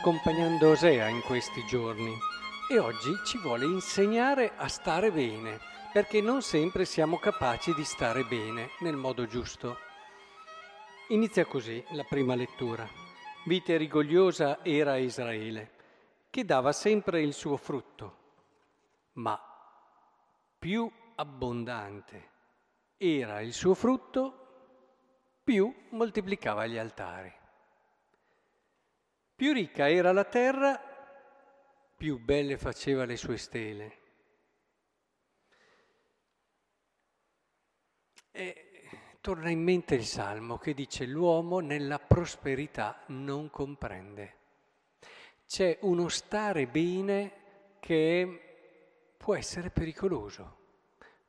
accompagnando Osea in questi giorni e oggi ci vuole insegnare a stare bene, perché non sempre siamo capaci di stare bene nel modo giusto. Inizia così la prima lettura. Vitergogliosa era Israele, che dava sempre il suo frutto, ma più abbondante era il suo frutto, più moltiplicava gli altari. Più ricca era la terra, più belle faceva le sue stele. E torna in mente il Salmo che dice: l'uomo nella prosperità non comprende. C'è uno stare bene che può essere pericoloso,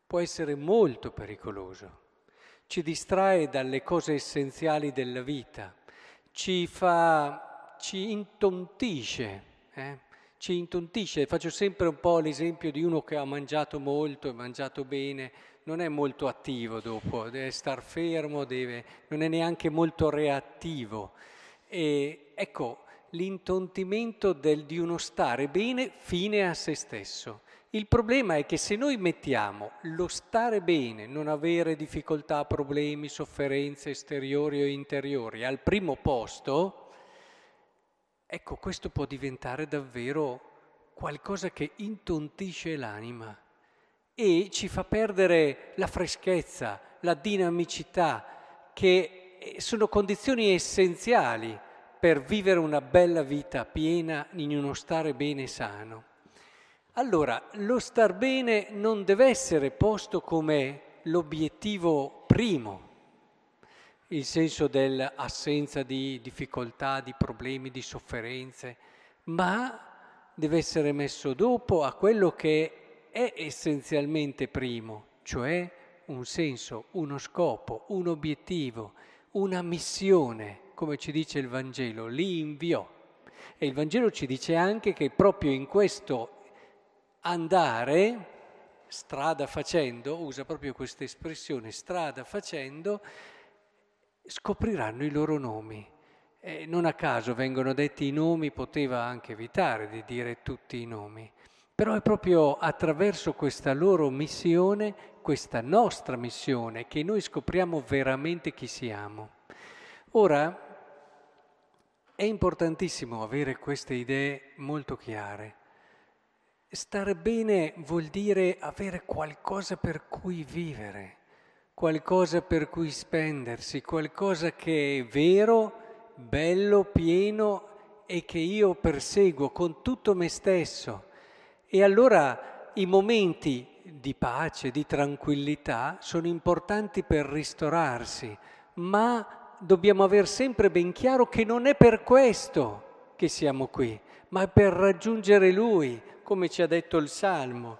può essere molto pericoloso. Ci distrae dalle cose essenziali della vita, ci intontisce. Faccio sempre un po' l'esempio di uno che ha mangiato molto e mangiato bene, non è molto attivo dopo, deve star fermo, non è neanche molto reattivo. E ecco, l'intontimento di uno stare bene fine a se stesso. Il problema è che se noi mettiamo lo stare bene, non avere difficoltà, problemi, sofferenze esteriori o interiori al primo posto, ecco, questo può diventare davvero qualcosa che intontisce l'anima e ci fa perdere la freschezza, la dinamicità, che sono condizioni essenziali per vivere una bella vita piena in uno stare bene sano. Allora, lo star bene non deve essere posto come l'obiettivo primo, il senso dell'assenza di difficoltà, di problemi, di sofferenze, ma deve essere messo dopo a quello che è essenzialmente primo, cioè un senso, uno scopo, un obiettivo, una missione, come ci dice il Vangelo, li inviò. E il Vangelo ci dice anche che proprio in questo andare, strada facendo, usa proprio questa espressione, strada facendo, scopriranno i loro nomi. Non a caso vengono detti i nomi, poteva anche evitare di dire tutti i nomi, però è proprio attraverso questa loro missione, questa nostra missione, che noi scopriamo veramente chi siamo. Ora, è importantissimo avere queste idee molto chiare. Stare bene vuol dire avere qualcosa per cui vivere, qualcosa per cui spendersi, qualcosa che è vero, bello, pieno e che io perseguo con tutto me stesso. E allora i momenti di pace, di tranquillità sono importanti per ristorarsi, ma dobbiamo aver sempre ben chiaro che non è per questo che siamo qui, ma è per raggiungere Lui. Come ci ha detto il Salmo,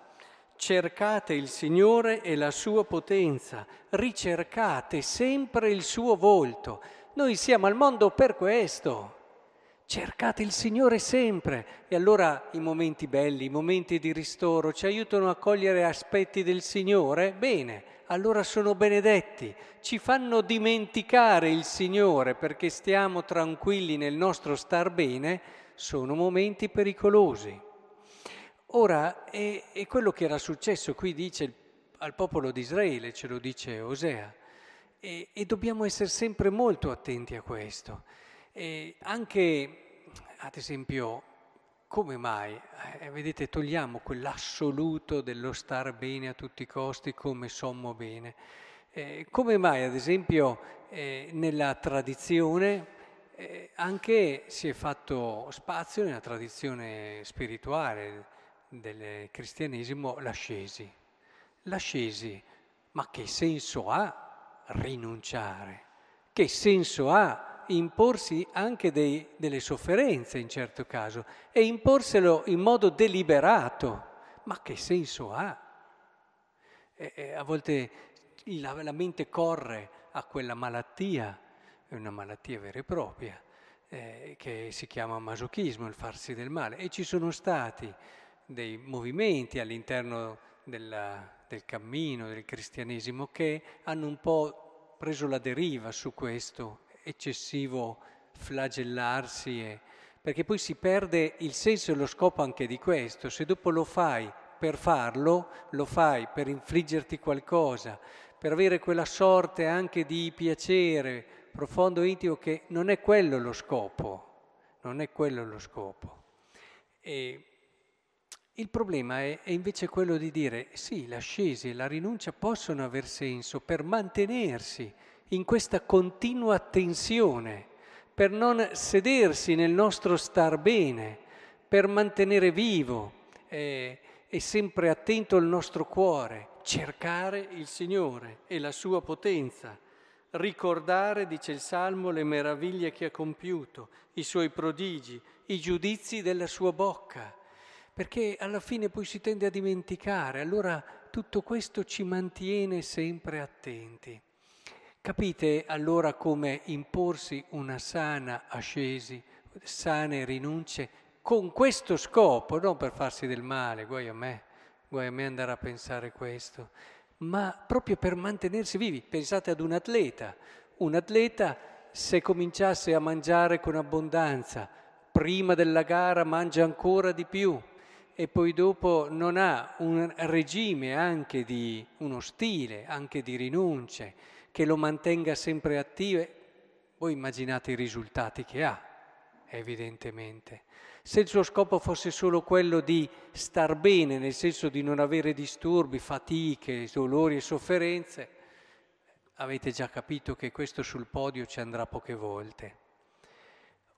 cercate il Signore e la sua potenza, ricercate sempre il suo volto. Noi siamo al mondo per questo, cercate il Signore sempre. E allora i momenti belli, i momenti di ristoro ci aiutano a cogliere aspetti del Signore? Bene, allora sono benedetti, ci fanno dimenticare il Signore perché stiamo tranquilli nel nostro star bene, sono momenti pericolosi. Ora, è quello che era successo qui, dice al popolo di Israele, ce lo dice Osea, e dobbiamo essere sempre molto attenti a questo. E anche, ad esempio, come mai, vedete, togliamo quell'assoluto dello star bene a tutti i costi come sommo bene. Come mai, ad esempio, nella tradizione... anche si è fatto spazio nella tradizione spirituale del cristianesimo l'ascesi. L'ascesi, ma che senso ha rinunciare? Che senso ha imporsi anche delle sofferenze in certo caso e imporselo in modo deliberato? Ma che senso ha? A volte la mente corre a quella malattia. È una malattia vera e propria, che si chiama masochismo, il farsi del male. E ci sono stati dei movimenti all'interno del cammino del cristianesimo che hanno un po' preso la deriva su questo eccessivo flagellarsi, perché poi si perde il senso e lo scopo anche di questo. Se dopo lo fai per farlo, lo fai per infliggerti qualcosa, per avere quella sorte anche di piacere profondo e intimo, che non è quello lo scopo, non è quello lo scopo. E il problema è invece quello di dire sì, l'ascesa e la rinuncia possono aver senso per mantenersi in questa continua tensione, per non sedersi nel nostro star bene, per mantenere vivo e sempre attento il nostro cuore, cercare il Signore e la sua potenza, ricordare, dice il Salmo, le meraviglie che ha compiuto, i suoi prodigi, i giudizi della sua bocca, perché alla fine poi si tende a dimenticare. Allora tutto questo ci mantiene sempre attenti. Capite allora come imporsi una sana ascesi, sane rinunce, con questo scopo, non per farsi del male, guai a me andare a pensare questo, ma proprio per mantenersi vivi. Pensate ad un atleta se cominciasse a mangiare con abbondanza, prima della gara mangia ancora di più e poi dopo non ha un regime anche di uno stile, anche di rinunce, che lo mantenga sempre attivo, voi immaginate i risultati che ha, evidentemente. Se il suo scopo fosse solo quello di star bene, nel senso di non avere disturbi, fatiche, dolori e sofferenze, avete già capito che questo sul podio ci andrà poche volte.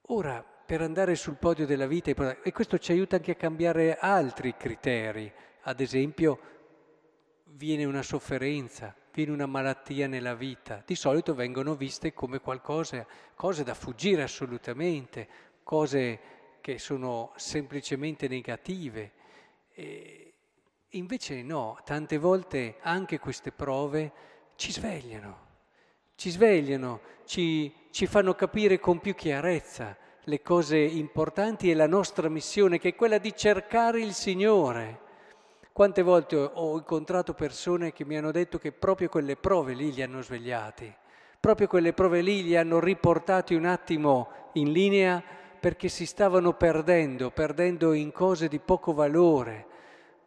Ora, per andare sul podio della vita, e questo ci aiuta anche a cambiare altri criteri, ad esempio viene una sofferenza, viene una malattia nella vita, di solito vengono viste come qualcosa, cose da fuggire assolutamente, cose che sono semplicemente negative. E invece no, tante volte anche queste prove ci svegliano, ci fanno capire con più chiarezza le cose importanti e la nostra missione, che è quella di cercare il Signore. Quante volte ho incontrato persone che mi hanno detto che proprio quelle prove lì li hanno svegliati, proprio quelle prove lì li hanno riportati un attimo in linea, perché si stavano perdendo in cose di poco valore,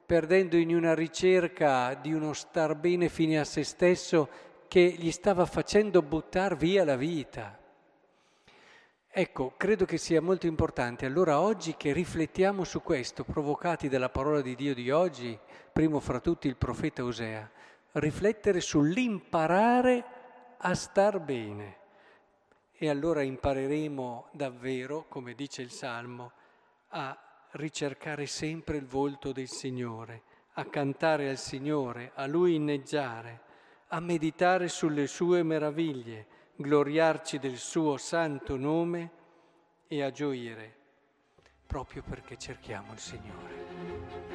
perdendo in una ricerca di uno star bene fine a se stesso che gli stava facendo buttar via la vita. Ecco, credo che sia molto importante allora oggi che riflettiamo su questo, provocati dalla parola di Dio di oggi, primo fra tutti il profeta Osea, riflettere sull'imparare a star bene. E allora impareremo davvero, come dice il Salmo, a ricercare sempre il volto del Signore, a cantare al Signore, a Lui inneggiare, a meditare sulle sue meraviglie, gloriarci del suo santo nome e a gioire, proprio perché cerchiamo il Signore.